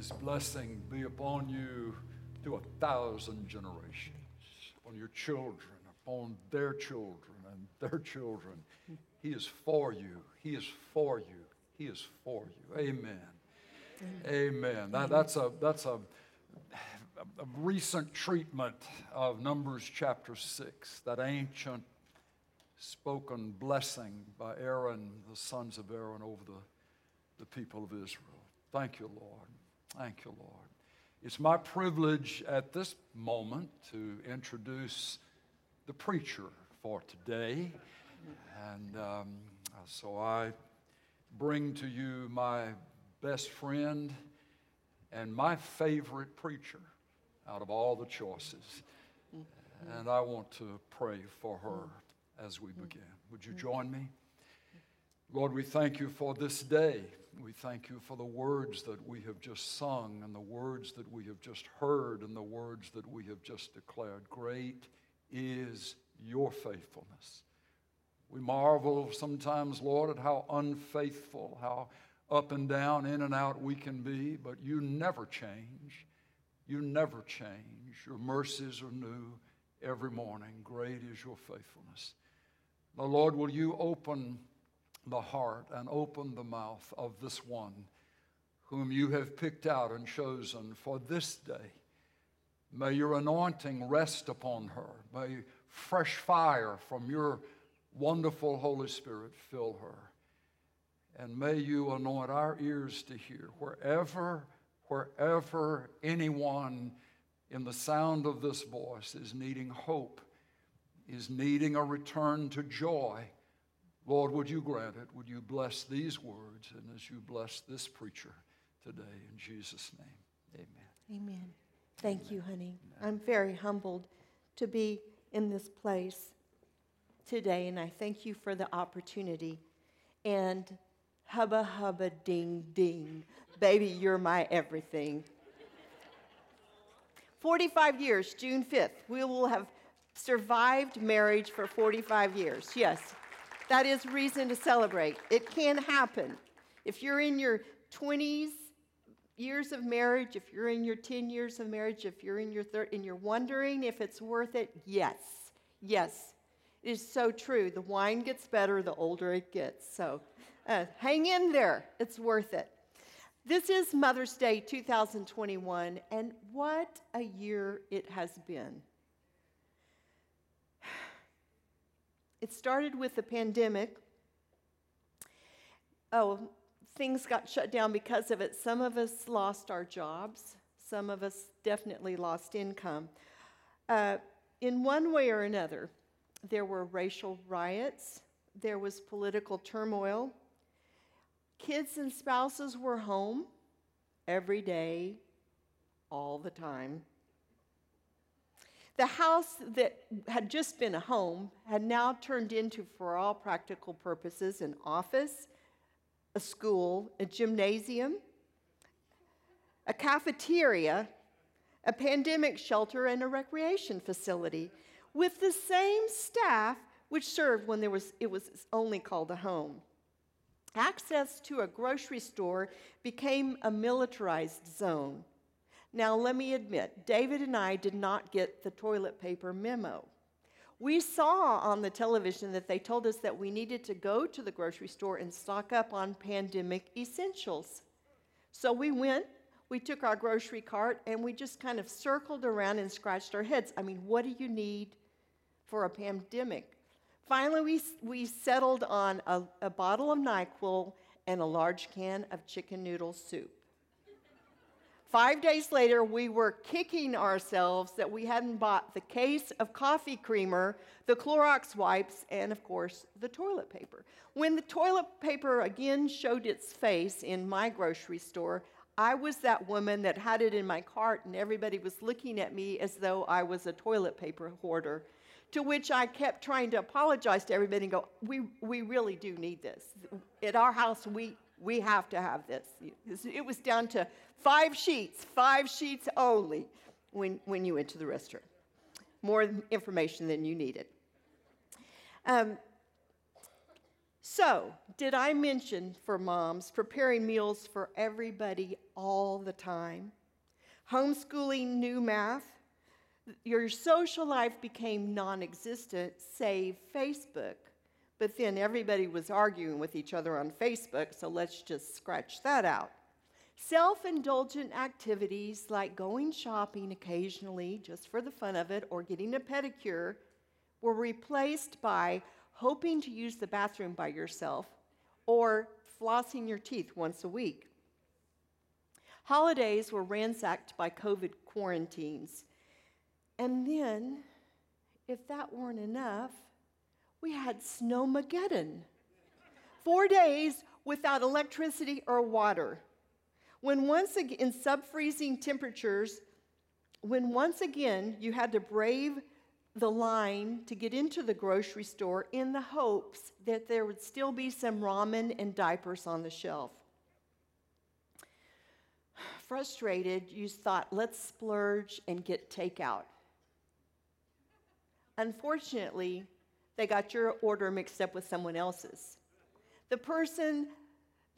His blessing be upon you to 1,000 generations, on your children, upon their children and their children. He is for you. He is for you. He is for you. Amen. Amen. That's a recent treatment of Numbers chapter 6, that ancient spoken blessing by Aaron, the sons of Aaron, over the people of Israel. Thank you, Lord. Thank you, Lord. It's my privilege at this moment to introduce the preacher for today. And so I bring to you my best friend and my favorite preacher out of all the choices. And I want to pray for her as we begin. Would you join me? Lord, we thank you for this day. We thank you for the words that we have just sung and the words that we have just heard and the words that we have just declared. Great is your faithfulness. We marvel sometimes, Lord, at how unfaithful, how up and down, in and out we can be, but you never change. You never change. Your mercies are new every morning. Great is your faithfulness. Now, Lord, will you open the heart and open the mouth of this one whom you have picked out and chosen for this day. May your anointing rest upon her. May fresh fire from your wonderful Holy Spirit fill her. And may you anoint our ears to hear wherever anyone in the sound of this voice is needing hope, is needing a return to joy. Lord, would you grant it? Would you bless these words and as you bless this preacher today in Jesus' name, amen. Amen. Thank you, honey. Amen. I'm very humbled to be in this place today, and I thank you for the opportunity. And hubba hubba ding ding, baby, you're my everything. 45 years, June 5th, we will have survived marriage for 45 years. Yes, that is reason to celebrate. It can happen. If you're in your 20s years of marriage, if you're in your 10 years of marriage, if you're in your and you're wondering if it's worth it, yes. It is so true. The wine gets better the older it gets. So hang in there. It's worth it. This is Mother's Day 2021, and what a year it has been. It started with the pandemic. Oh, things got shut down because of it. Some of us lost our jobs. Some of us definitely lost income. In one way or another, there were racial riots. There was political turmoil. Kids and spouses were home every day, all the time. The house that had just been a home had now turned into, for all practical purposes, an office, a school, a gymnasium, a cafeteria, a pandemic shelter, and a recreation facility, with the same staff which served when it was only called a home. Access to a grocery store became a militarized zone. Now, let me admit, David and I did not get the toilet paper memo. We saw on the television that they told us that we needed to go to the grocery store and stock up on pandemic essentials. So we went. We took our grocery cart, and we just kind of circled around and scratched our heads. I mean, what do you need for a pandemic? Finally, we settled on a bottle of NyQuil and a large can of chicken noodle soup. 5 days later, we were kicking ourselves that we hadn't bought the case of coffee creamer, the Clorox wipes, and, of course, the toilet paper. When the toilet paper again showed its face in my grocery store, I was that woman that had it in my cart, and everybody was looking at me as though I was a toilet paper hoarder, to which I kept trying to apologize to everybody and go, we really do need this. At our house, we have to have this. It was down to 5 sheets only when you went to the restroom. More information than you needed. So, did I mention for moms, preparing meals for everybody all the time? Homeschooling, new math? Your social life became non-existent, save Facebook. But then everybody was arguing with each other on Facebook, so let's just scratch that out. Self-indulgent activities like going shopping occasionally, just for the fun of it, or getting a pedicure, were replaced by hoping to use the bathroom by yourself or flossing your teeth once a week. Holidays were ransacked by COVID quarantines. And then, if that weren't enough, we had Snowmageddon. 4 days without electricity or water. When once again, in sub-freezing temperatures, you had to brave the line to get into the grocery store in the hopes that there would still be some ramen and diapers on the shelf. Frustrated, you thought, let's splurge and get takeout. Unfortunately, they got your order mixed up with someone else's. The person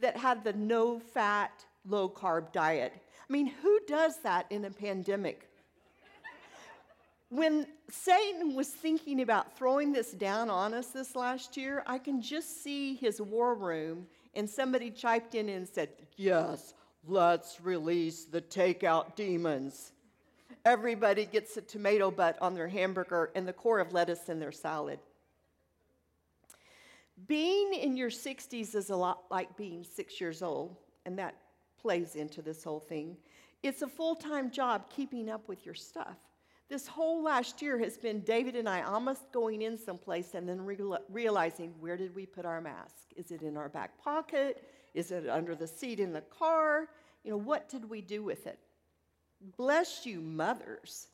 that had the no-fat, low-carb diet. I mean, who does that in a pandemic? When Satan was thinking about throwing this down on us this last year, I can just see his war room, and somebody chimed in and said, yes, let's release the takeout demons. Everybody gets a tomato butt on their hamburger and the core of lettuce in their salad. Being in your 60s is a lot like being 6 years old, and that plays into this whole thing. It's a full-time job keeping up with your stuff. This whole last year has been David and I almost going in someplace and then realizing, where did we put our mask? Is it in our back pocket? Is it under the seat in the car? You know, what did we do with it? Bless you, mothers,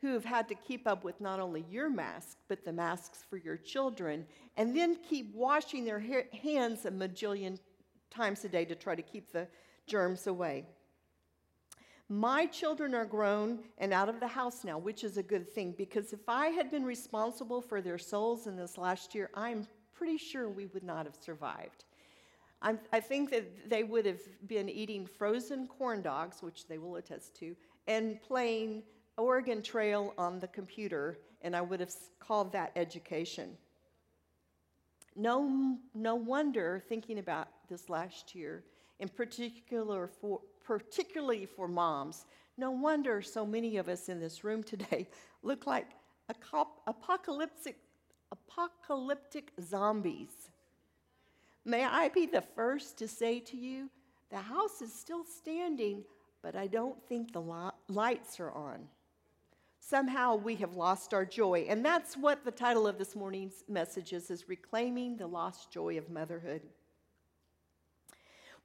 who have had to keep up with not only your mask, but the masks for your children, and then keep washing their hands a majillion times a day to try to keep the germs away. My children are grown and out of the house now, which is a good thing, because if I had been responsible for their souls in this last year, I'm pretty sure we would not have survived. I think that they would have been eating frozen corn dogs, which they will attest to, and playing Oregon Trail on the computer, and I would have called that education. No wonder, thinking about this last year, in particular particularly for moms, no wonder so many of us in this room today look like apocalyptic zombies. May I be the first to say to you, the house is still standing, but I don't think the lights are on. Somehow we have lost our joy, and that's what the title of this morning's message is Reclaiming the Lost Joy of Motherhood.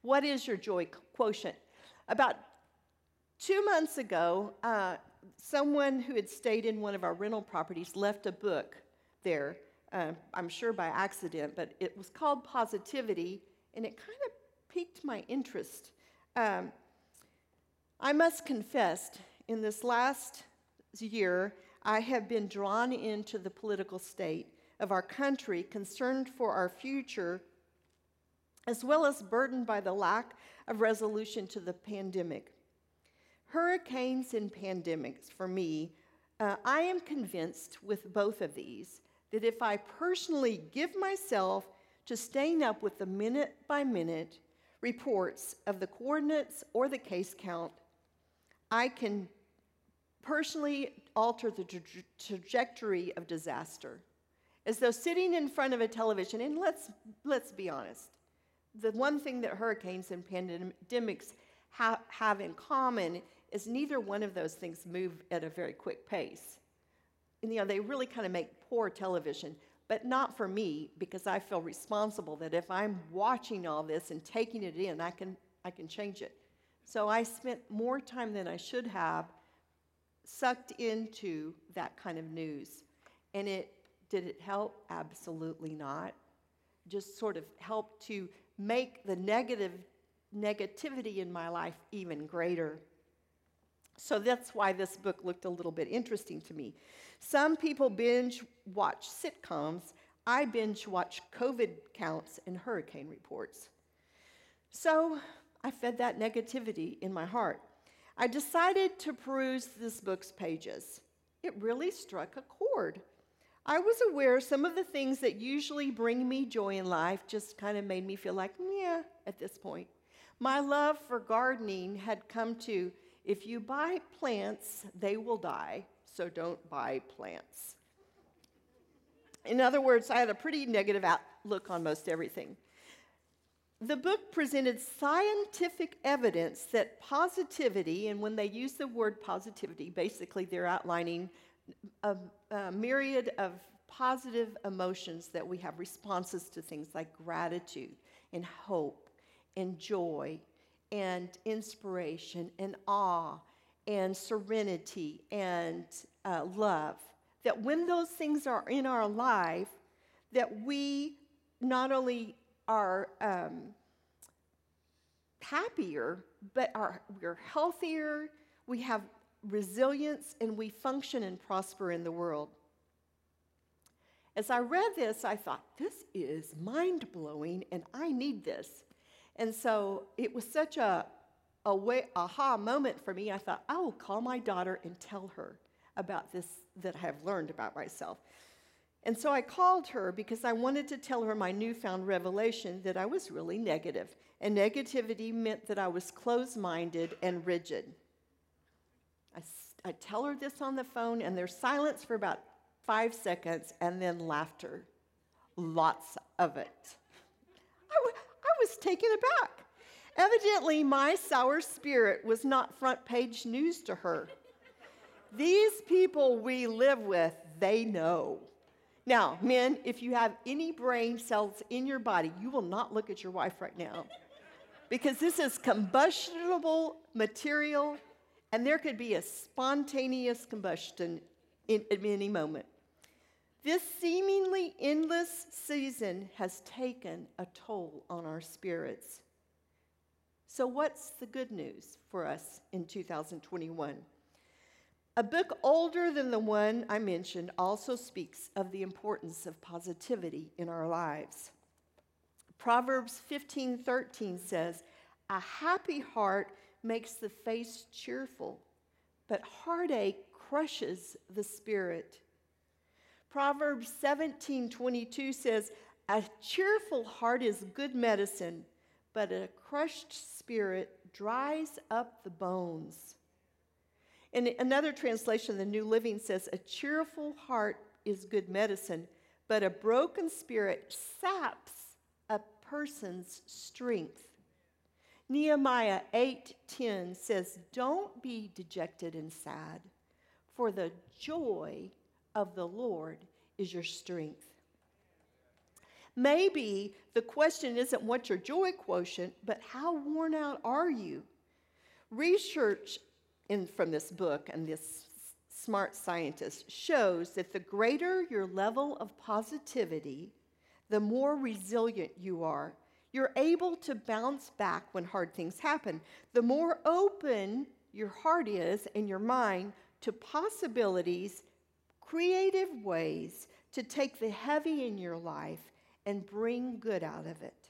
What is your joy quotient? About 2 months ago, someone who had stayed in one of our rental properties left a book there, I'm sure by accident, but it was called Positivity, and it kind of piqued my interest. I must confess, in this last year, I have been drawn into the political state of our country, concerned for our future, as well as burdened by the lack of resolution to the pandemic. Hurricanes and pandemics, for me, I am convinced with both of these that if I personally give myself to staying up with the minute-by-minute reports of the coordinates or the case count, I can personally alter the trajectory of disaster. As though sitting in front of a television, and let's be honest, the one thing that hurricanes and pandemics have in common is neither one of those things move at a very quick pace. And, you know, they really kind of make poor television, but not for me, because I feel responsible that if I'm watching all this and taking it in, I can change it. So I spent more time than I should have sucked into that kind of news. And did it help? Absolutely not. Just sort of helped to make the negativity in my life even greater. So that's why this book looked a little bit interesting to me. Some people binge watch sitcoms. I binge watch COVID counts and hurricane reports. So I fed that negativity in my heart. I decided to peruse this book's pages. It really struck a chord. I was aware some of the things that usually bring me joy in life just kind of made me feel like, yeah, at this point. My love for gardening had come to, if you buy plants, they will die, so don't buy plants. In other words, I had a pretty negative outlook on most everything. The book presented scientific evidence that positivity, and when they use the word positivity, basically they're outlining a myriad of positive emotions that we have, responses to things like gratitude and hope and joy and inspiration and awe and serenity and love. That when those things are in our life, that we not only are happier, but we're healthier, we have resilience, and we function and prosper in the world. As I read this, I thought, this is mind-blowing, and I need this. And so it was such a aha moment for me. I thought, I will call my daughter and tell her about this that I have learned about myself. And so I called her because I wanted to tell her my newfound revelation that I was really negative. And negativity meant that I was closed-minded and rigid. I tell her this on the phone, and there's silence for about 5 seconds, and then laughter. Lots of it. I was taken aback. Evidently, my sour spirit was not front-page news to her. These people we live with, they know. Now, men, if you have any brain cells in your body, you will not look at your wife right now because this is combustible material, and there could be a spontaneous combustion in any moment. This seemingly endless season has taken a toll on our spirits. So what's the good news for us in 2021? A book older than the one I mentioned also speaks of the importance of positivity in our lives. Proverbs 15:13 says, "A happy heart makes the face cheerful, but heartache crushes the spirit." Proverbs 17:22 says, "A cheerful heart is good medicine, but a crushed spirit dries up the bones." And another translation, the New Living, says, "A cheerful heart is good medicine, but a broken spirit saps a person's strength." Nehemiah 8:10 says, "Don't be dejected and sad, for the joy of the Lord is your strength." Maybe the question isn't what's your joy quotient, but how worn out are you? Research from this book and this smart scientist shows that the greater your level of positivity, the more resilient you are. You're able to bounce back when hard things happen. The more open your heart is and your mind to possibilities, creative ways to take the heavy in your life and bring good out of it.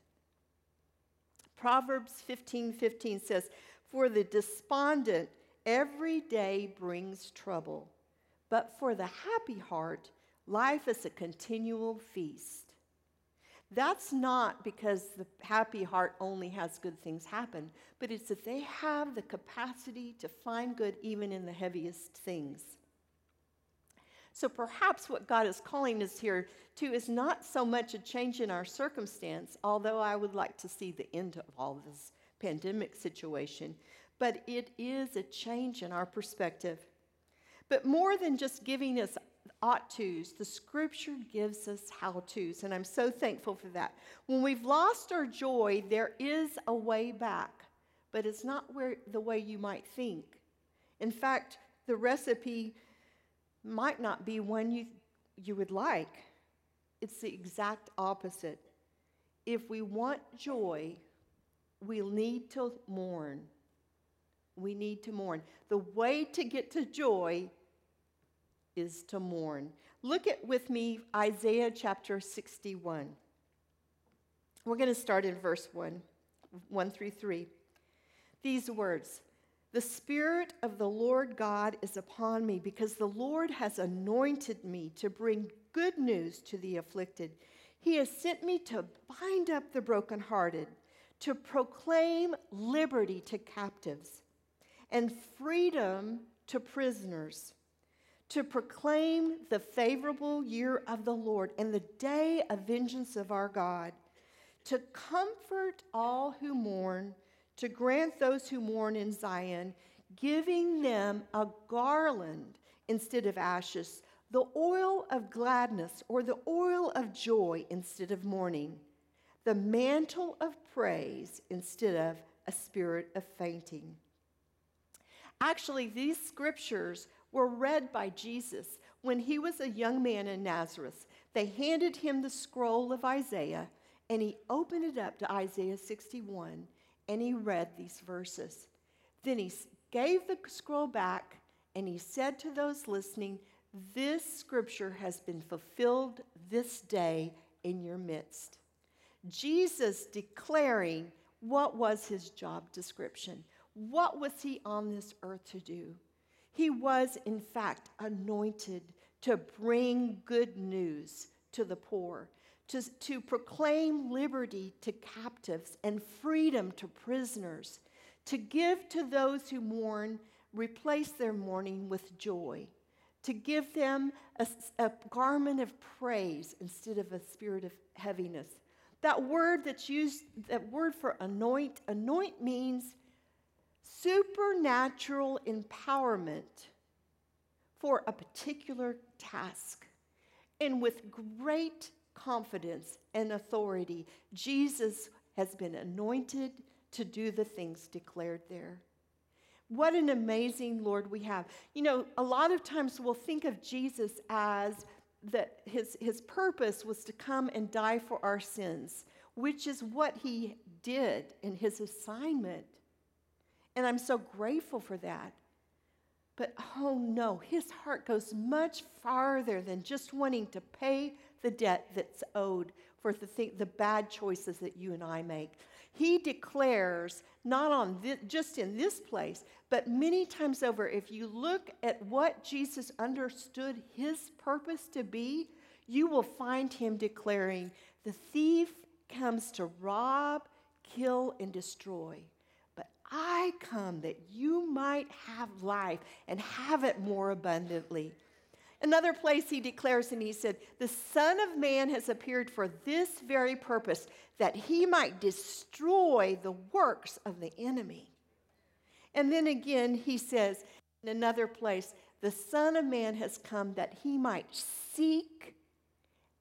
Proverbs 15:15 says, "For the despondent, every day brings trouble, but for the happy heart, life is a continual feast." That's not because the happy heart only has good things happen, but it's that they have the capacity to find good even in the heaviest things. So perhaps what God is calling us here to is not so much a change in our circumstance, although I would like to see the end of all this pandemic situation, but it is a change in our perspective. But more than just giving us ought-tos, the Scripture gives us how-tos, and I'm so thankful for that. When we've lost our joy, there is a way back, but it's not the way you might think. In fact, the recipe might not be one you would like. It's the exact opposite. If we want joy, we'll need to mourn. We need to mourn. The way to get to joy is to mourn. Look at with me Isaiah chapter 61. We're going to start in verse 1 through 3. These words, "The Spirit of the Lord God is upon me, because the Lord has anointed me to bring good news to the afflicted. He has sent me to bind up the brokenhearted, to proclaim liberty to captives and freedom to prisoners, to proclaim the favorable year of the Lord and the day of vengeance of our God, to comfort all who mourn, to grant those who mourn in Zion, giving them a garland instead of ashes, the oil of gladness or the oil of joy instead of mourning, the mantle of praise instead of a spirit of fainting." Actually, these scriptures were read by Jesus when he was a young man in Nazareth. They handed him the scroll of Isaiah, and he opened it up to Isaiah 61, and he read these verses. Then he gave the scroll back, and he said to those listening, "This scripture has been fulfilled this day in your midst." Jesus declaring what was his job description. What was he on this earth to do? He was, in fact, anointed to bring good news to the poor, to proclaim liberty to captives and freedom to prisoners, to give to those who mourn, replace their mourning with joy, to give them a garment of praise instead of a spirit of heaviness. That word that's used, that word for anoint means supernatural empowerment for a particular task. And with great confidence and authority, Jesus has been anointed to do the things declared there. What an amazing Lord we have. You know, a lot of times we'll think of Jesus as that his purpose was to come and die for our sins, which is what he did in his assignment. And I'm so grateful for that. But oh no, his heart goes much farther than just wanting to pay the debt that's owed for the bad choices that you and I make. He declares, not on just in this place, but many times over, if you look at what Jesus understood his purpose to be, you will find him declaring, "The thief comes to rob, kill, and destroy. But I come that you might have life and have it more abundantly." Another place he declares, and he said, "The Son of Man has appeared for this very purpose, that he might destroy the works of the enemy." And then again he says in another place, "The Son of Man has come that he might seek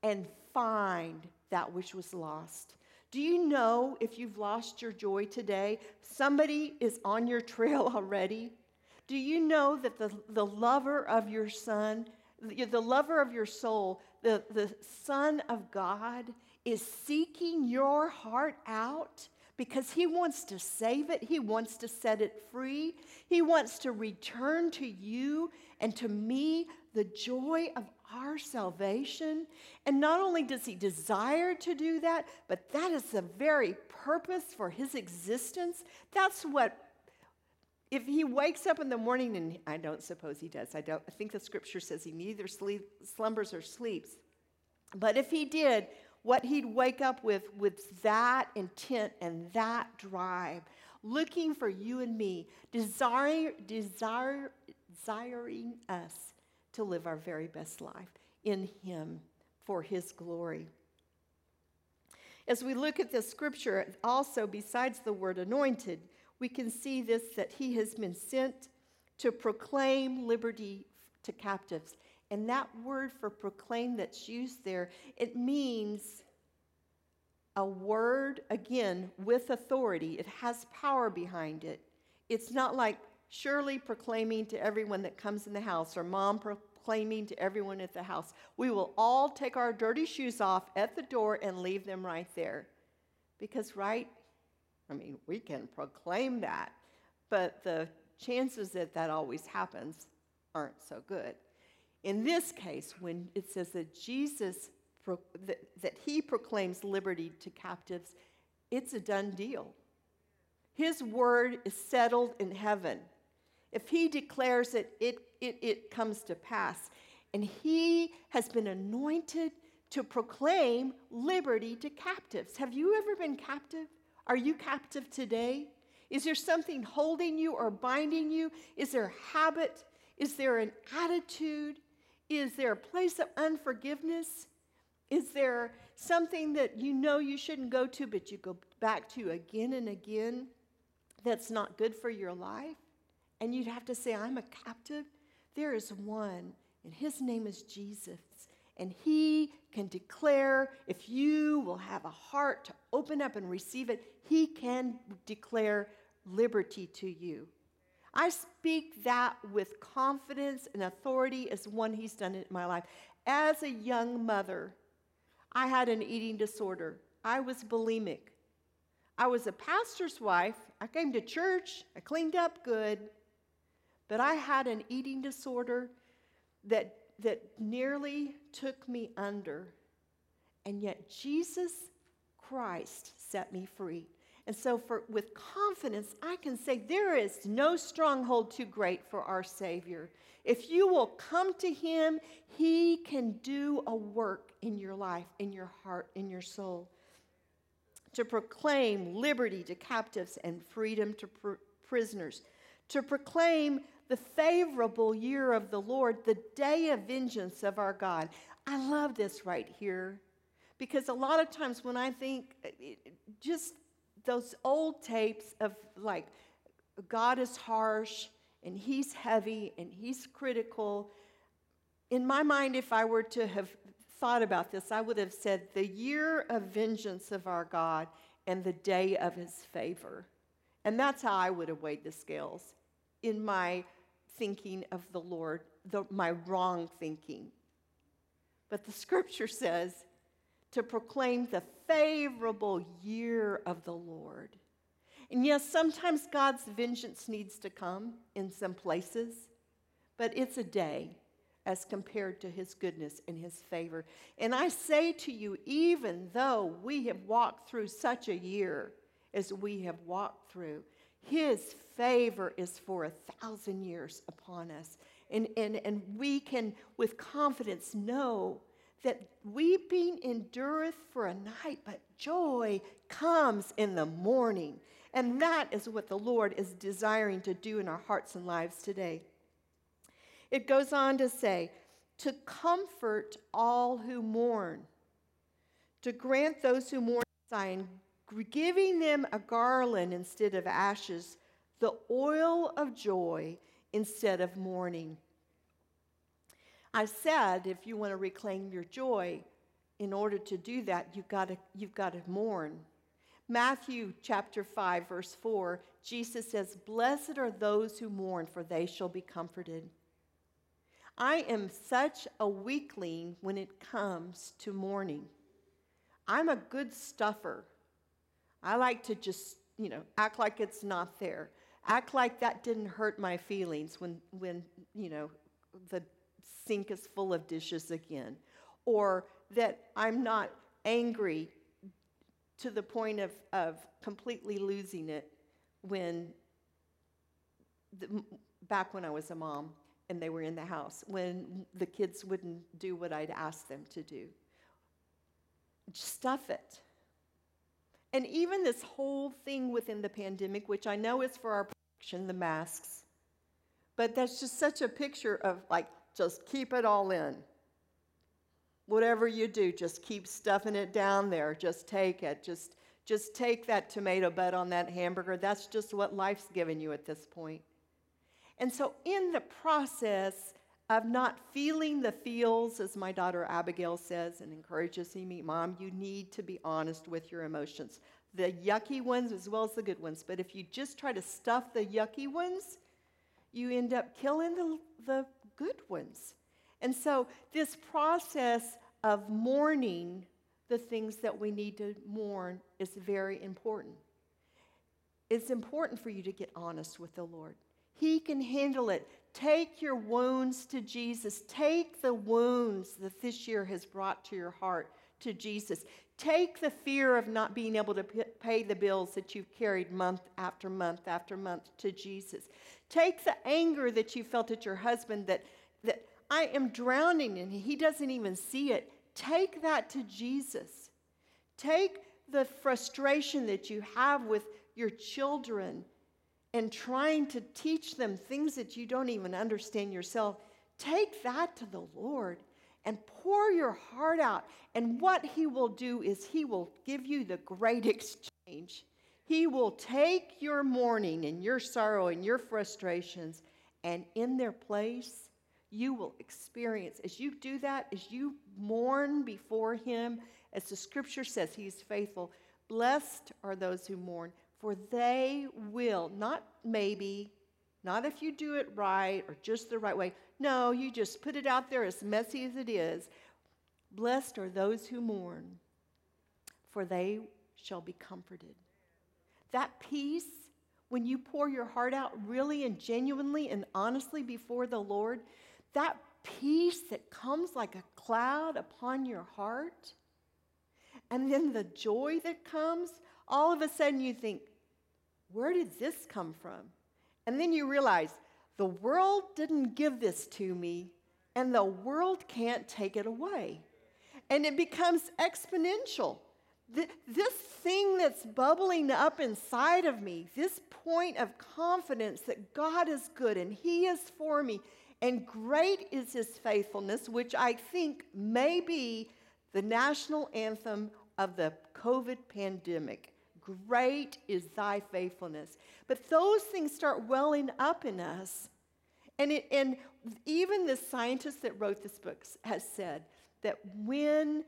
and find that which was lost." Do you know if you've lost your joy today, somebody is on your trail already? Do you know that the lover of your son, the lover of your soul, the Son of God is seeking your heart out because he wants to save it. He wants to set it free. He wants to return to you and to me the joy of our salvation. And not only does he desire to do that, but that is the very purpose for his existence. That's what. If he wakes up in the morning, and I don't suppose he does. I think the scripture says he neither slumbers or sleeps. But if he did, what he'd wake up with that intent and that drive, looking for you and me, desiring us to live our very best life in him for his glory. As we look at this scripture, also besides the word anointed, we can see this, that he has been sent to proclaim liberty to captives. And that word for proclaim that's used there, it means a word, again, with authority. It has power behind it. It's not like Shirley proclaiming to everyone that comes in the house or Mom proclaiming to everyone at the house. We will all take our dirty shoes off at the door and leave them right there. Because we can proclaim that, but the chances that always happens aren't so good. In this case, when it says that Jesus, that he proclaims liberty to captives, it's a done deal. His word is settled in heaven. If he declares it, it comes to pass. And he has been anointed to proclaim liberty to captives. Have you ever been captive? Are you captive today? Is there something holding you or binding you? Is there a habit? Is there an attitude? Is there a place of unforgiveness? Is there something that you know you shouldn't go to, but you go back to again and again that's not good for your life? And you'd have to say, I'm a captive. There is one, and his name is Jesus. And he can declare, if you will have a heart to open up and receive it, he can declare liberty to you. I speak that with confidence and authority as one he's done in my life. As a young mother, I had an eating disorder. I was bulimic. I was a pastor's wife. I came to church. I cleaned up good. But I had an eating disorder that nearly took me under. And yet Jesus Christ set me free. And so with confidence, I can say there is no stronghold too great for our Savior. If you will come to him, he can do a work in your life, in your heart, in your soul, to proclaim liberty to captives and freedom to prisoners, to proclaim the favorable year of the Lord, the day of vengeance of our God. I love this right here, because a lot of times when I think, just those old tapes of like, God is harsh, and he's heavy, and he's critical. In my mind, if I were to have thought about this, I would have said the year of vengeance of our God and the day of his favor. And that's how I would have weighed the scales in my thinking of the Lord, my wrong thinking. But the scripture says to proclaim the favorable year of the Lord. And yes, sometimes God's vengeance needs to come in some places, but it's a day as compared to his goodness and his favor. And I say to you, even though we have walked through such a year as we have walked through, his favor is for 1,000 years upon us. And we can, with confidence, know that weeping endureth for a night, but joy comes in the morning. And that is what the Lord is desiring to do in our hearts and lives today. It goes on to say, to comfort all who mourn, to grant those who mourn Zion, giving them a garland instead of ashes, the oil of joy instead of mourning. I said, if you want to reclaim your joy, in order to do that, you've got to mourn. Matthew chapter 5, verse 4, Jesus says, "Blessed are those who mourn, for they shall be comforted." I am such a weakling when it comes to mourning. I'm a good stuffer. I like to just, act like it's not there. Act like that didn't hurt my feelings when the sink is full of dishes again. Or that I'm not angry to the point of completely losing it back when I was a mom and they were in the house, when the kids wouldn't do what I'd asked them to do. Just stuff it. And even this whole thing within the pandemic, which I know is for our protection, the masks, but that's just such a picture of just keep it all in. Whatever you do, just keep stuffing it down there. Just take it. Just take that tomato butt on that hamburger. That's just what life's given you at this point. And so in the process of not feeling the feels, as my daughter Abigail says and encourages me, Mom, you need to be honest with your emotions. The yucky ones as well as the good ones. But if you just try to stuff the yucky ones, you end up killing the good ones. And so this process of mourning the things that we need to mourn is very important. It's important for you to get honest with the Lord. He can handle it. Take your wounds to Jesus. Take the wounds that this year has brought to your heart to Jesus. Take the fear of not being able to pay the bills that you've carried month after month after month to Jesus. Take the anger that you felt at your husband that I am drowning and he doesn't even see it. Take that to Jesus. Take the frustration that you have with your children and trying to teach them things that you don't even understand yourself. Take that to the Lord and pour your heart out. And what he will do is he will give you the great exchange. He will take your mourning and your sorrow and your frustrations, and in their place, you will experience, as you do that, as you mourn before him, as the scripture says, he is faithful. Blessed are those who mourn, for they will, not maybe, not if you do it right or just the right way. No, you just put it out there as messy as it is. Blessed are those who mourn, for they shall be comforted. That peace, when you pour your heart out really and genuinely and honestly before the Lord, that peace that comes like a cloud upon your heart, and then the joy that comes, all of a sudden you think, where did this come from? And then you realize, the world didn't give this to me, and the world can't take it away. And it becomes exponential. This thing that's bubbling up inside of me, this point of confidence that God is good and he is for me, and great is his faithfulness, which I think may be the national anthem of the COVID pandemic. Great is thy faithfulness. But those things start welling up in us. And even the scientist that wrote this book has said that when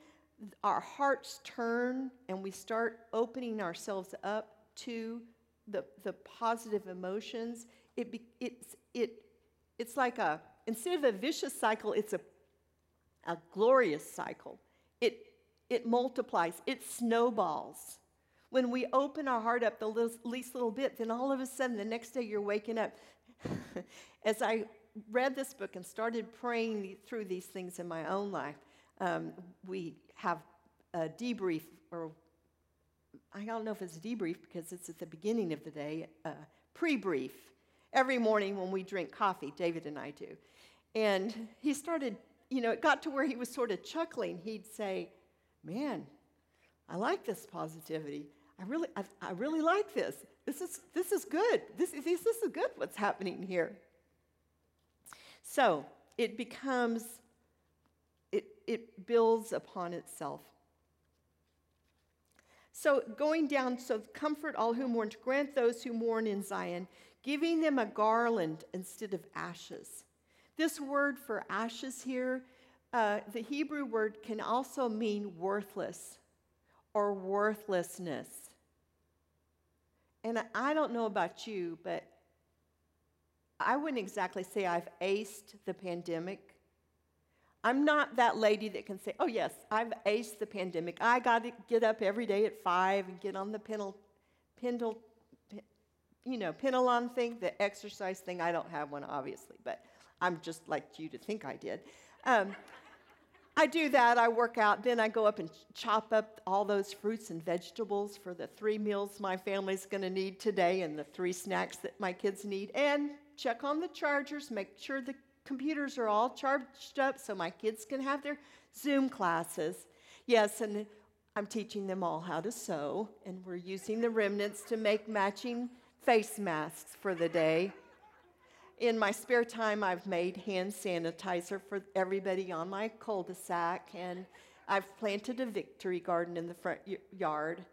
our hearts turn and we start opening ourselves up to the positive emotions, it's like a, instead of a vicious cycle, it's a glorious cycle. It multiplies. It snowballs. When we open our heart up the least little bit, then all of a sudden the next day you're waking up. As I read this book and started praying through these things in my own life, we have a debrief, or I don't know if it's a debrief because it's at the beginning of the day, pre-brief. Every morning when we drink coffee, David and I do. And he started, it got to where he was sort of chuckling. He'd say, man, I like this positivity. I really like this. This is good. This is good what's happening here. So it becomes, it builds upon itself. So going down, so comfort all who mourn, to grant those who mourn in Zion, giving them a garland instead of ashes. This word for ashes here, the Hebrew word can also mean worthless or worthlessness. And I don't know about you, but I wouldn't exactly say I've aced the pandemic. I'm not that lady that can say, oh, yes, I've aced the pandemic. I got to get up every day at 5 and get on the pendulum thing, the exercise thing. I don't have one, obviously, but I'm just like you to think I did. I do that. I work out. Then I go up and chop up all those fruits and vegetables for the 3 meals my family's going to need today and the 3 snacks that my kids need, and check on the chargers, make sure the computers are all charged up so my kids can have their Zoom classes. Yes, and I'm teaching them all how to sew, and we're using the remnants to make matching face masks for the day. In my spare time, I've made hand sanitizer for everybody on my cul-de-sac, and I've planted a victory garden in the front yard.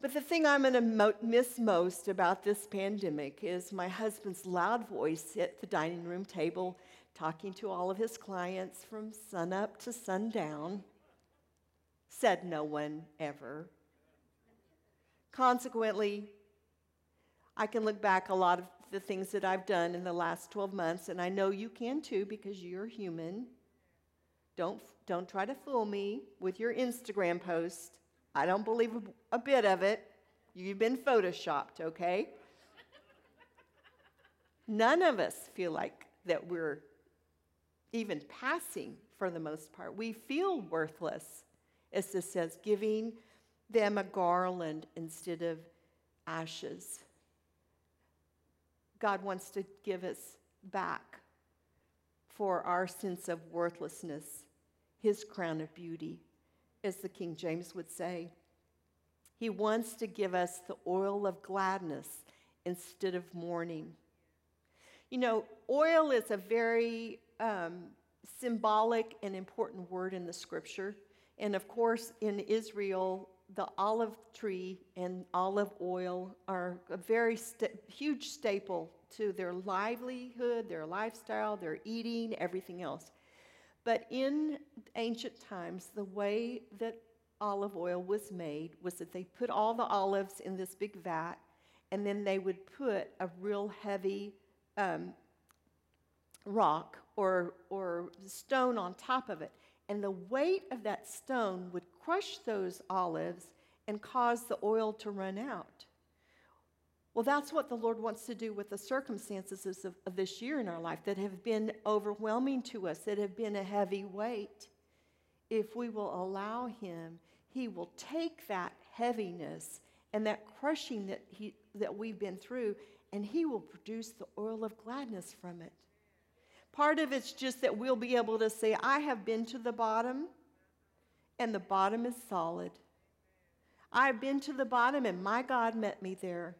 But the thing I'm going to miss most about this pandemic is my husband's loud voice at the dining room table, talking to all of his clients from sunup to sundown. Said no one ever. Consequently, I can look back a lot of the things that I've done in the last 12 months, and I know you can too because you're human. Don't try to fool me with your Instagram post. I don't believe a bit of it. You've been photoshopped, okay? None of us feel like that we're even passing for the most part. We feel worthless, as this says, giving them a garland instead of ashes. God wants to give us back for our sense of worthlessness, his crown of beauty, as the King James would say. He wants to give us the oil of gladness instead of mourning. You know, oil is a very symbolic and important word in the scripture. And of course, in Israel, the olive tree and olive oil are a very huge staple to their livelihood, their lifestyle, their eating, everything else. But in ancient times, the way that olive oil was made was that they put all the olives in this big vat, and then they would put a real heavy rock or stone on top of it. And the weight of that stone would crush those olives and cause the oil to run out. Well, that's what the Lord wants to do with the circumstances of this year in our life that have been overwhelming to us, that have been a heavy weight. If we will allow him, he will take that heaviness and that crushing that we've been through, and he will produce the oil of gladness from it. Part of it's just that we'll be able to say, I have been to the bottom, and the bottom is solid. I've been to the bottom, and my God met me there.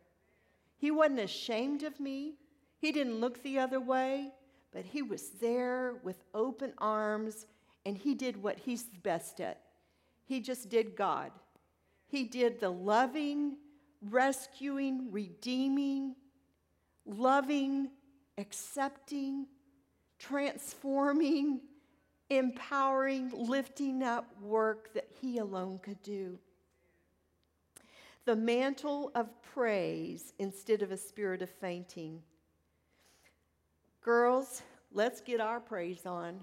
He wasn't ashamed of me. He didn't look the other way, but he was there with open arms, and he did what he's best at. He just did God. He did the loving, rescuing, redeeming, loving, accepting, transforming, empowering, lifting up work that he alone could do. The mantle of praise instead of a spirit of fainting. Girls, let's get our praise on.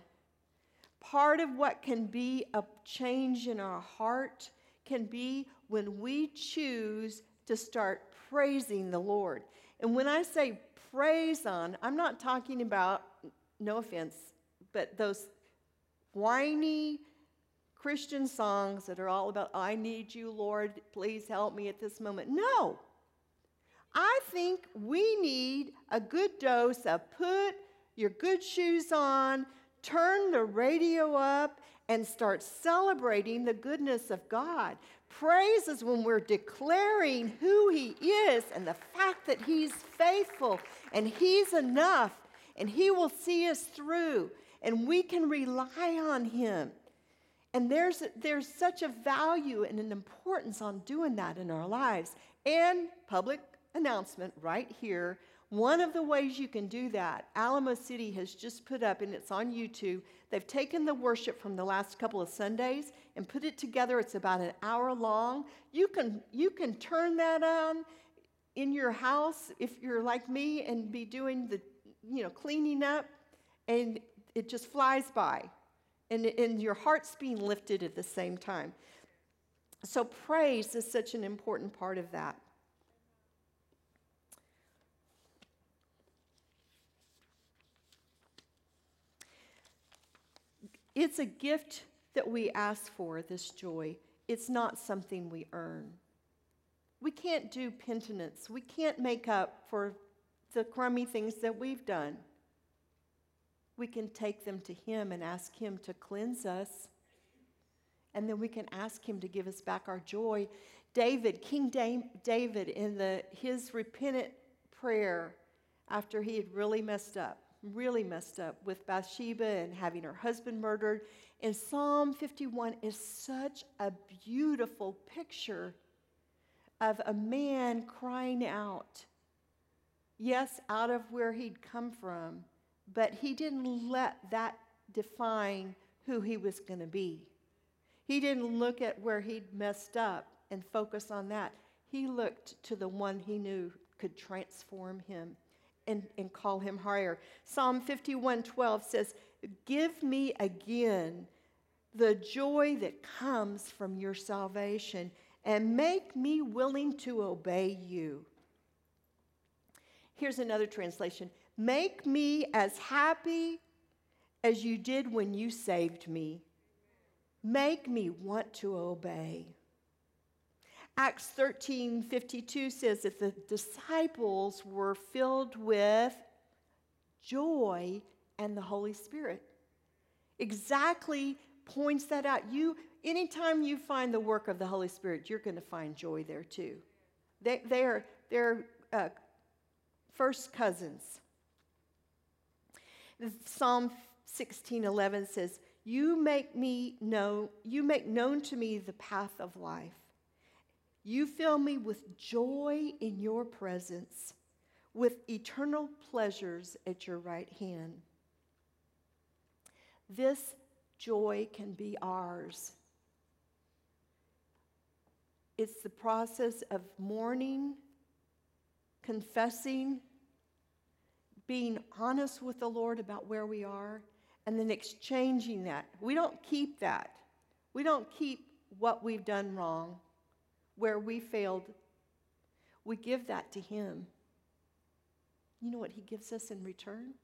Part of what can be a change in our heart can be when we choose to start praising the Lord. And when I say praise on, I'm not talking about, no offense, but those whiny Christian songs that are all about, I need you, Lord, please help me at this moment. No. I think we need a good dose of put your good shoes on, turn the radio up, and start celebrating the goodness of God. Praise is when we're declaring who he is and the fact that he's faithful and he's enough. And he will see us through, and we can rely on him. And there's such a value and an importance on doing that in our lives. And public announcement right here, one of the ways you can do that, Alamo City has just put up, and it's on YouTube, they've taken the worship from the last couple of Sundays and put it together. It's about an hour long. You can turn that on in your house if you're like me and be doing the cleaning up, and it just flies by. And your heart's being lifted at the same time. So praise is such an important part of that. It's a gift that we ask for, this joy. It's not something we earn. We can't do penitence. We can't make up for the crummy things that we've done. We can take them to him and ask him to cleanse us. And then we can ask him to give us back our joy. King David, in his repentant prayer after he had really messed up with Bathsheba and having her husband murdered, in Psalm 51 is such a beautiful picture of a man crying out. Yes, out of where he'd come from, but he didn't let that define who he was going to be. He didn't look at where he'd messed up and focus on that. He looked to the one he knew could transform him and call him higher. Psalm 51:12 says, "Give me again the joy that comes from your salvation, and make me willing to obey you." Here's another translation. Make me as happy as you did when you saved me. Make me want to obey. Acts 13:52 says that the disciples were filled with joy and the Holy Spirit. Exactly points that out. Anytime you find the work of the Holy Spirit, you're going to find joy there too. They're first cousins. Psalm 16:11 says, "You make known to me the path of life. You fill me with joy in your presence, with eternal pleasures at your right hand." This joy can be ours. It's the process of mourning, confessing, being honest with the Lord about where we are, and then exchanging that. We don't keep that. We don't keep what we've done wrong, where we failed. We give that to Him. You know what He gives us in return?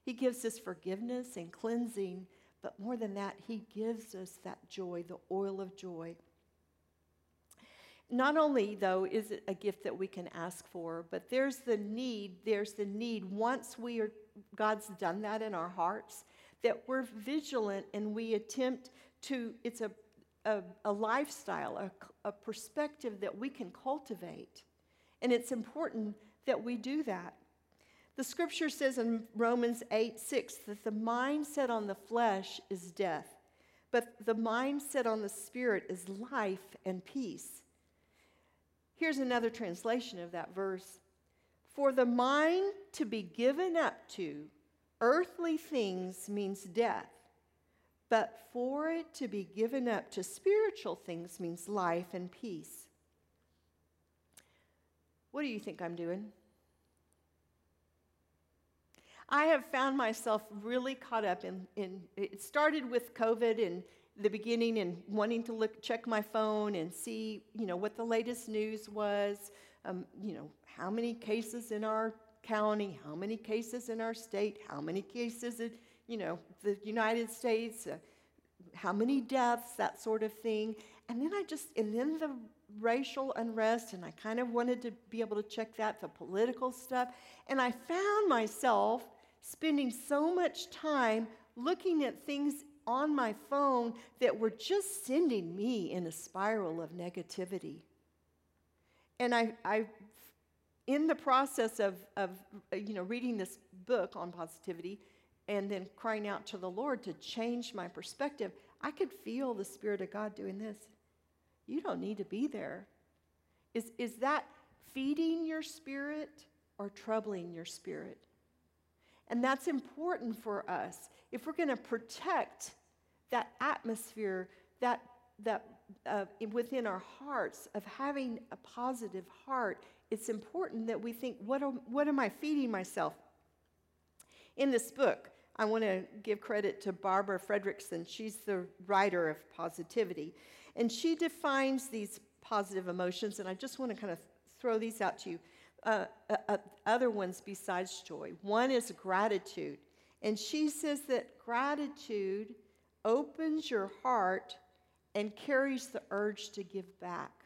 He gives us forgiveness and cleansing, but more than that, He gives us that joy, the oil of joy. Not only, though, is it a gift that we can ask for, but there's the need once God's done that in our hearts, that we're vigilant and we attempt to, it's a lifestyle, a perspective that we can cultivate. And it's important that we do that. The scripture says in Romans 8:6 that the mind set on the flesh is death, but the mind set on the spirit is life and peace. Here's another translation of that verse. For the mind to be given up to earthly things means death, but for it to be given up to spiritual things means life and peace. What do you think I'm doing? I have found myself really caught up in it started with COVID and the beginning and wanting to check my phone and see, what the latest news was, how many cases in our county, how many cases in our state, how many cases in, the United States, how many deaths, that sort of thing. And then then the racial unrest, and I kind of wanted to be able to check that, the political stuff. And I found myself spending so much time looking at things on my phone that were just sending me in a spiral of negativity. And I in the process of reading this book on positivity and then crying out to the Lord to change my perspective, I could feel the Spirit of God doing this. You don't need to be there. Is that feeding your spirit or troubling your spirit? And that's important for us. If we're going to protect that atmosphere, that within our hearts of having a positive heart, it's important that we think, what am I feeding myself? In this book, I want to give credit to Barbara Fredrickson. She's the writer of Positivity. And she defines these positive emotions, and I just want to kind of throw these out to you. Other ones besides joy. One is gratitude. And she says that gratitude opens your heart and carries the urge to give back.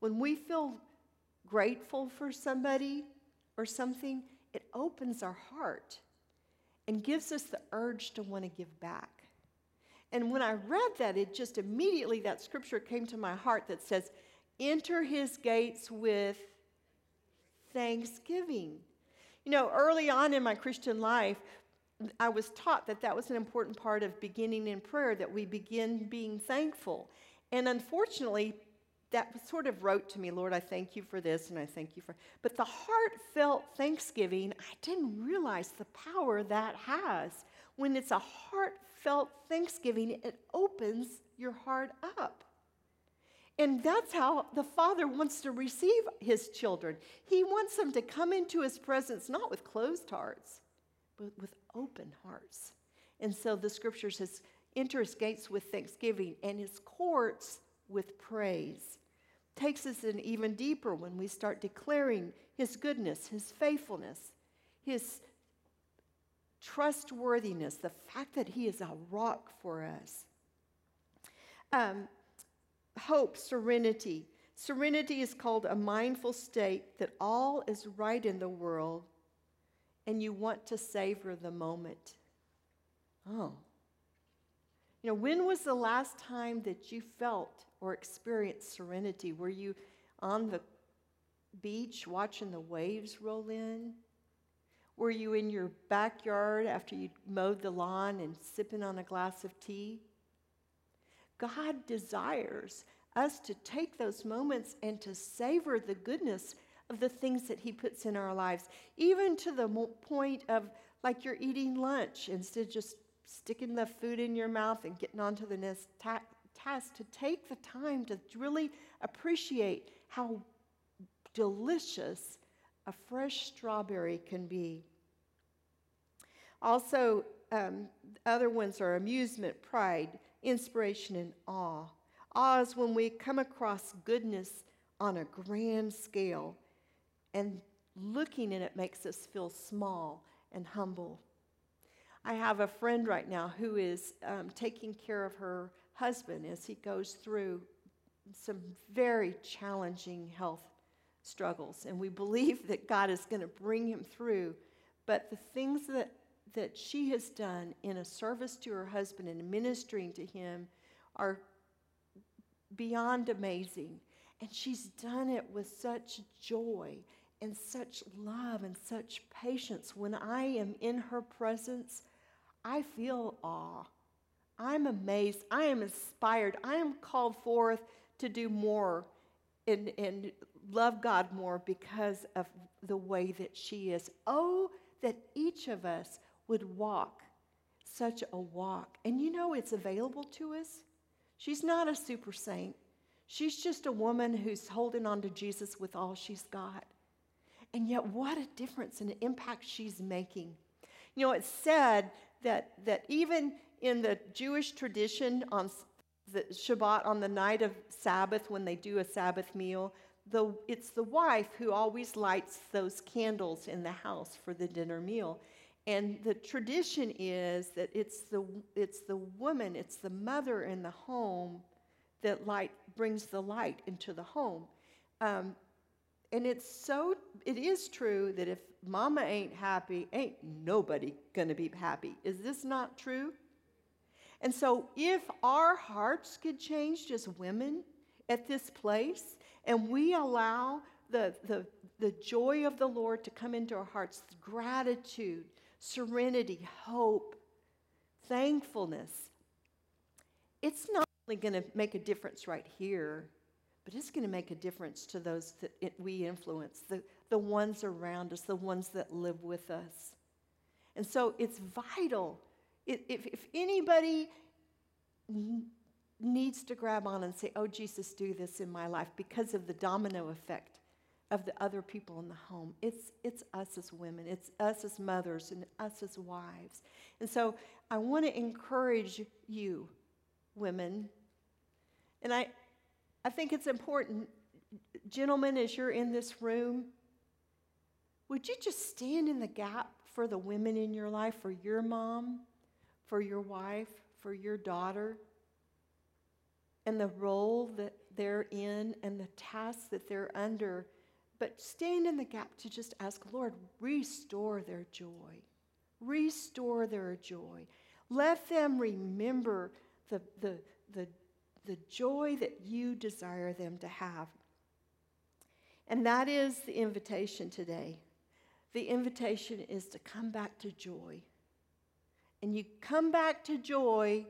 When we feel grateful for somebody or something, it opens our heart and gives us the urge to want to give back. And when I read that, it just immediately, that scripture came to my heart that says, enter his gates with thanksgiving. Early on in my Christian life, I was taught that was an important part of beginning in prayer, that we begin being thankful. And unfortunately, that sort of wrote to me, Lord, I thank you for this, and I thank you for... But the heartfelt thanksgiving, I didn't realize the power that has. When it's a heartfelt thanksgiving, it opens your heart up. And that's how the Father wants to receive His children. He wants them to come into His presence, not with closed hearts, but with open hearts. And so the Scripture says, enter His gates with thanksgiving and His courts with praise. Takes us an even deeper when we start declaring His goodness, His faithfulness. his trustworthiness, the fact that he is a rock for us. Hope, serenity. Serenity is called a mindful state that all is right in the world and you want to savor the moment. Oh. You know, when was the last time that you felt or experienced serenity? Were you on the beach watching the waves roll in? Were you in your backyard after you mowed the lawn and sipping on a glass of tea? God desires us to take those moments and to savor the goodness of the things that he puts in our lives, even to the point of like you're eating lunch instead of just sticking the food in your mouth and getting on to the next task, to take the time to really appreciate how delicious a fresh strawberry can be. Also, other ones are amusement, pride, inspiration, and awe. Awe is when we come across goodness on a grand scale, and looking at it makes us feel small and humble. I have a friend right now who is taking care of her husband as he goes through some very challenging health struggles, and we believe that God is going to bring him through. But the things that she has done in a service to her husband and ministering to him are beyond amazing. And she's done it with such joy and such love and such patience. When I am in her presence, I feel awe. I'm amazed. I am inspired. I am called forth to do more and love God more because of the way that she is. Oh, that each of us would walk such a walk. And you know, it's available to us. She's not a super saint. She's just a woman who's holding on to Jesus with all she's got. And yet, what a difference and an impact she's making. You know, it's said that even in the Jewish tradition on the Shabbat, on the night of Sabbath, when they do a Sabbath meal, it's the wife who always lights those candles in the house for the dinner meal. And the tradition is that it's the woman, it's the mother in the home that brings the light into the home. And it is true that if mama ain't happy, ain't nobody gonna be happy. Is this not true? And so if our hearts could change as women at this place, and we allow the joy of the Lord to come into our hearts, gratitude, serenity, hope, thankfulness, it's not only going to make a difference right here, but it's going to make a difference to those that we influence, the ones around us, the ones that live with us. And so it's vital. If anybody needs to grab on and say, oh, Jesus, do this in my life, because of the domino effect of the other people in the home. It's us as women. It's us as mothers and us as wives. And so I want to encourage you, women. And I think it's important, gentlemen, as you're in this room, would you just stand in the gap for the women in your life, for your mom, for your wife, for your daughter, and the role that they're in and the task that they're under, but stand in the gap to just ask, Lord, restore their joy. Restore their joy. Let them remember the joy that you desire them to have. And that is the invitation today. The invitation is to come back to joy. And you come back to joy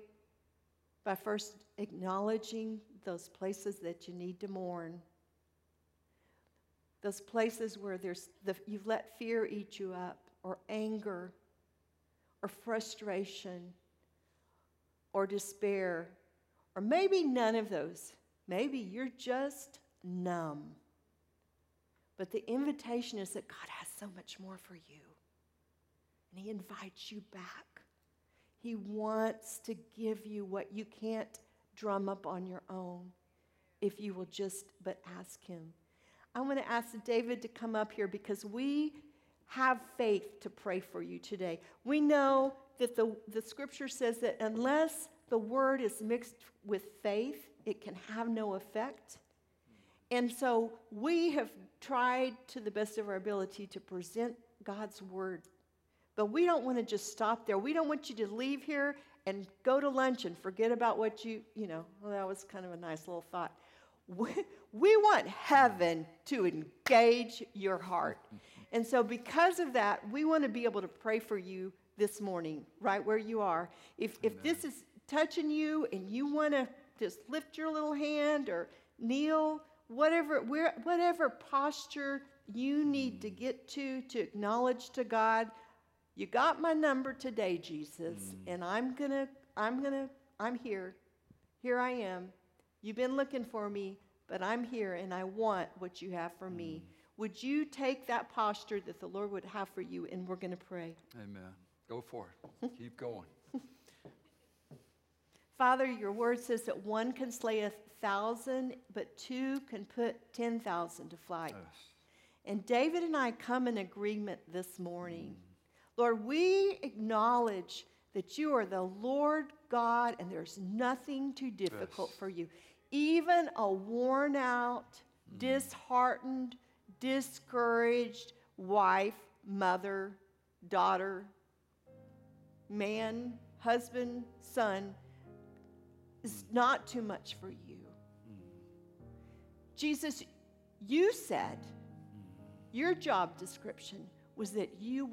by first acknowledging those places that you need to mourn. Those places where you've let fear eat you up, or anger, or frustration, or despair, or maybe none of those. Maybe you're just numb. But the invitation is that God has so much more for you, and he invites you back. He wants to give you what you can't drum up on your own if you will just but ask him. I want to ask David to come up here because we have faith to pray for you today. We know that the scripture says that unless the word is mixed with faith, it can have no effect. And so we have tried to the best of our ability to present God's word. But we don't want to just stop there. We don't want you to leave here and go to lunch and forget about what you know, that was kind of a nice little thought. We want heaven to engage your heart. And so because of that, we want to be able to pray for you this morning, right where you are. If this is touching you and you want to just lift your little hand or kneel, whatever posture you need to get to acknowledge to God, you got my number today, Jesus, and I'm here. Here I am. You've been looking for me, but I'm here, and I want what you have for me. Would you take that posture that the Lord would have for you, and we're going to pray. Amen. Go for it. Keep going. Father, your word says that one can slay 1,000, but two can put 10,000 to flight. Yes. And David and I come in agreement this morning. Lord, we acknowledge that you are the Lord God, and there's nothing too difficult for you. Even a worn out, disheartened, discouraged wife, mother, daughter, man, husband, son, is not too much for you. Jesus, you said your job description was that you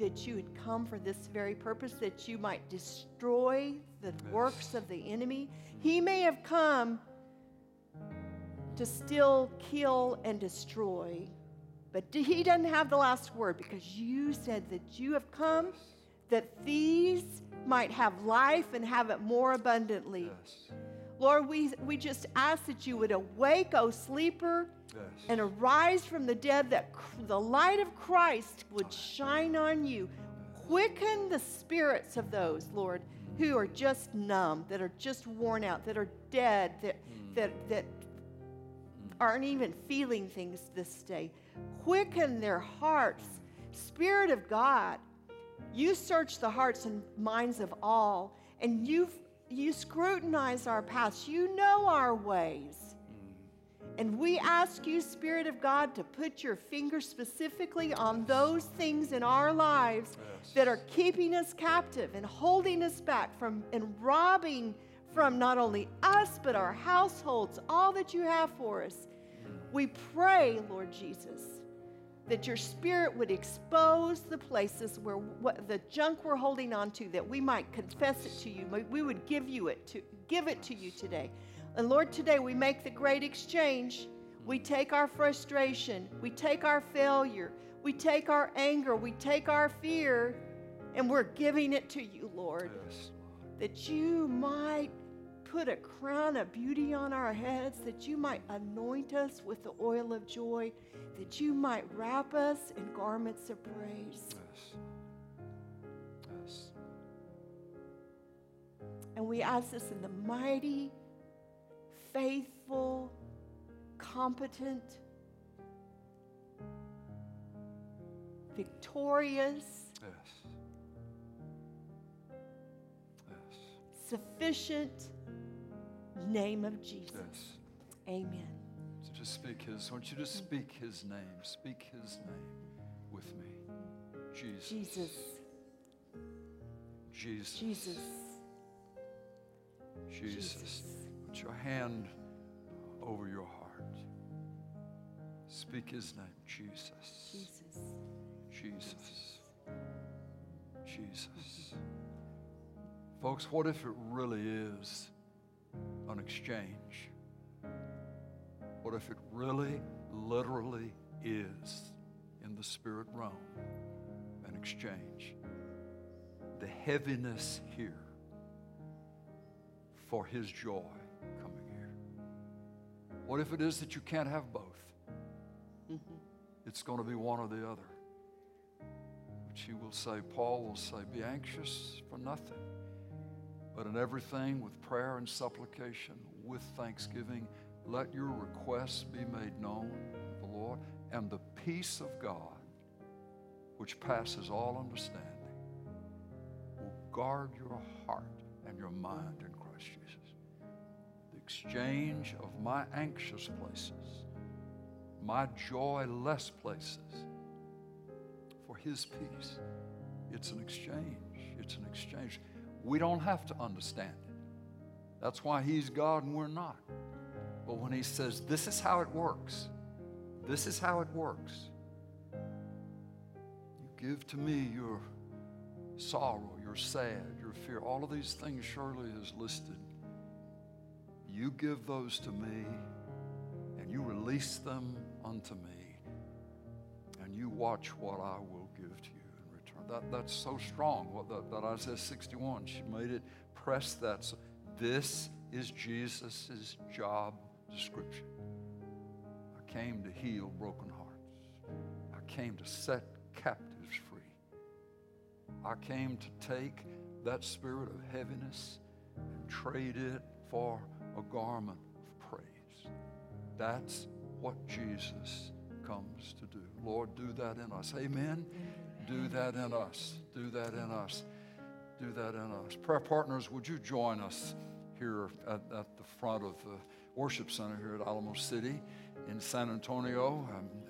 had come for this very purpose, that you might destroy the works of the enemy. He may have come to steal, kill, and destroy, but he doesn't have the last word, because you said that you have come that these might have life and have it more abundantly. Yes. Lord, we just ask that you would awake, O sleeper, and arise from the dead, that the light of Christ would shine on you. Quicken the spirits of those, Lord, who are just numb, that are just worn out, that are dead, that aren't even feeling things this day. Quicken their hearts. Spirit of God, you search the hearts and minds of all, and you scrutinize our paths. You know our ways. And we ask you, Spirit of God, to put your finger specifically on those things in our lives that are keeping us captive and holding us back from and robbing from not only us, but our households, all that you have for us. We pray, Lord Jesus, that your Spirit would expose the places where the junk we're holding on to, that we might confess it to you. We would give it to you today. And Lord, today we make the great exchange. We take our frustration, we take our failure, we take our anger, we take our fear, and we're giving it to you, Lord, that you might put a crown of beauty on our heads, that you might anoint us with the oil of joy, that you might wrap us in garments of praise. Yes. And we ask this in the mighty, faithful, competent, victorious, sufficient name of Jesus. Amen. So just speak his name. Speak his name with me. Jesus. Jesus. Jesus. Jesus. Jesus. Put your hand over your heart. Speak his name. Jesus. Jesus. Jesus. Jesus. Folks, what if it really is an exchange? What if it really, literally is, in the spirit realm, an exchange? The heaviness here for his joy coming here. What if it is that you can't have both? It's going to be one or the other. Which Paul will say, be anxious for nothing, but in everything with prayer and supplication, with thanksgiving, let your requests be made known to the Lord, and the peace of God, which passes all understanding, will guard your heart and your mind in Christ Jesus. The exchange of my anxious places, my joyless places, for His peace. It's an exchange. It's an exchange. We don't have to understand it. That's why He's God and we're not. But when He says, this is how it works, this is how it works. You give to me your sorrow, your sad, your fear, all of these things Shirley has listed. You give those to me, and you release them unto me, and you watch what I will give to you in return. That's so strong, that Isaiah 61. She made it, press that. So this is Jesus' job description. I came to heal broken hearts. I came to set captives free. I came to take that spirit of heaviness and trade it for a garment of praise. That's what Jesus comes to do. Lord, do that in us. Amen? Do that in us. Do that in us. Do that in us. Prayer partners, would you join us here at the front of the worship center here at Alamo City in San Antonio?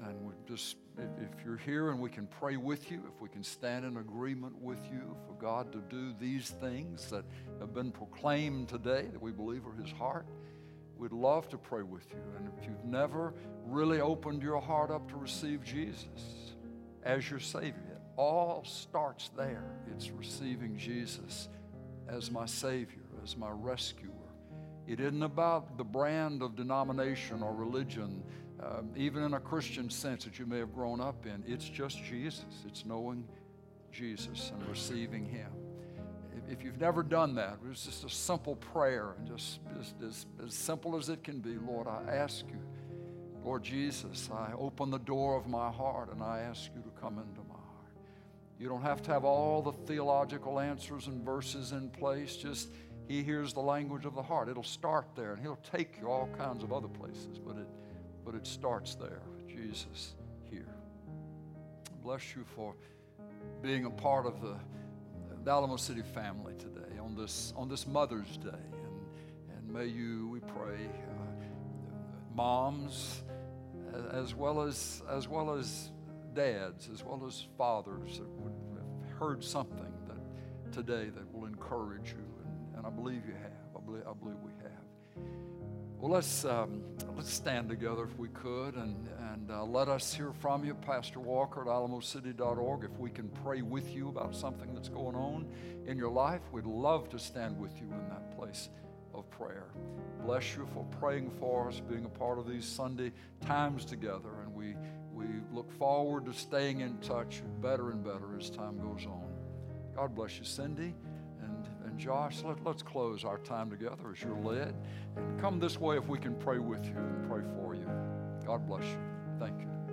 And we just, if you're here and we can pray with you, if we can stand in agreement with you for God to do these things that have been proclaimed today that we believe are His heart, we'd love to pray with you. And if you've never really opened your heart up to receive Jesus as your Savior, it all starts there. It's receiving Jesus as my Savior, as my rescuer. It isn't about the brand of denomination or religion, even in a Christian sense that you may have grown up in. It's just Jesus. It's knowing Jesus and receiving Him. If you've never done that, it's just a simple prayer, and just as simple as it can be. Lord, I ask you, Lord Jesus, I open the door of my heart, and I ask you to come into my heart. You don't have to have all the theological answers and verses in place. Just He hears the language of the heart. It'll start there, and He'll take you all kinds of other places, but it starts there with Jesus here. Bless you for being a part of the Alamo City family today on this Mother's Day, and may you, we pray, moms as well as dads, as well as fathers that would have heard something that today that will encourage you. I believe you have. I believe we have. Well, let's stand together if we could, and let us hear from you, Pastor Walker at alamocity.org. If we can pray with you about something that's going on in your life, we'd love to stand with you in that place of prayer. Bless you for praying for us, being a part of these Sunday times together, and we look forward to staying in touch better and better as time goes on. God bless you, Cindy. Josh, let's close our time together as you're led. And come this way if we can pray with you and pray for you. God bless you. Thank you.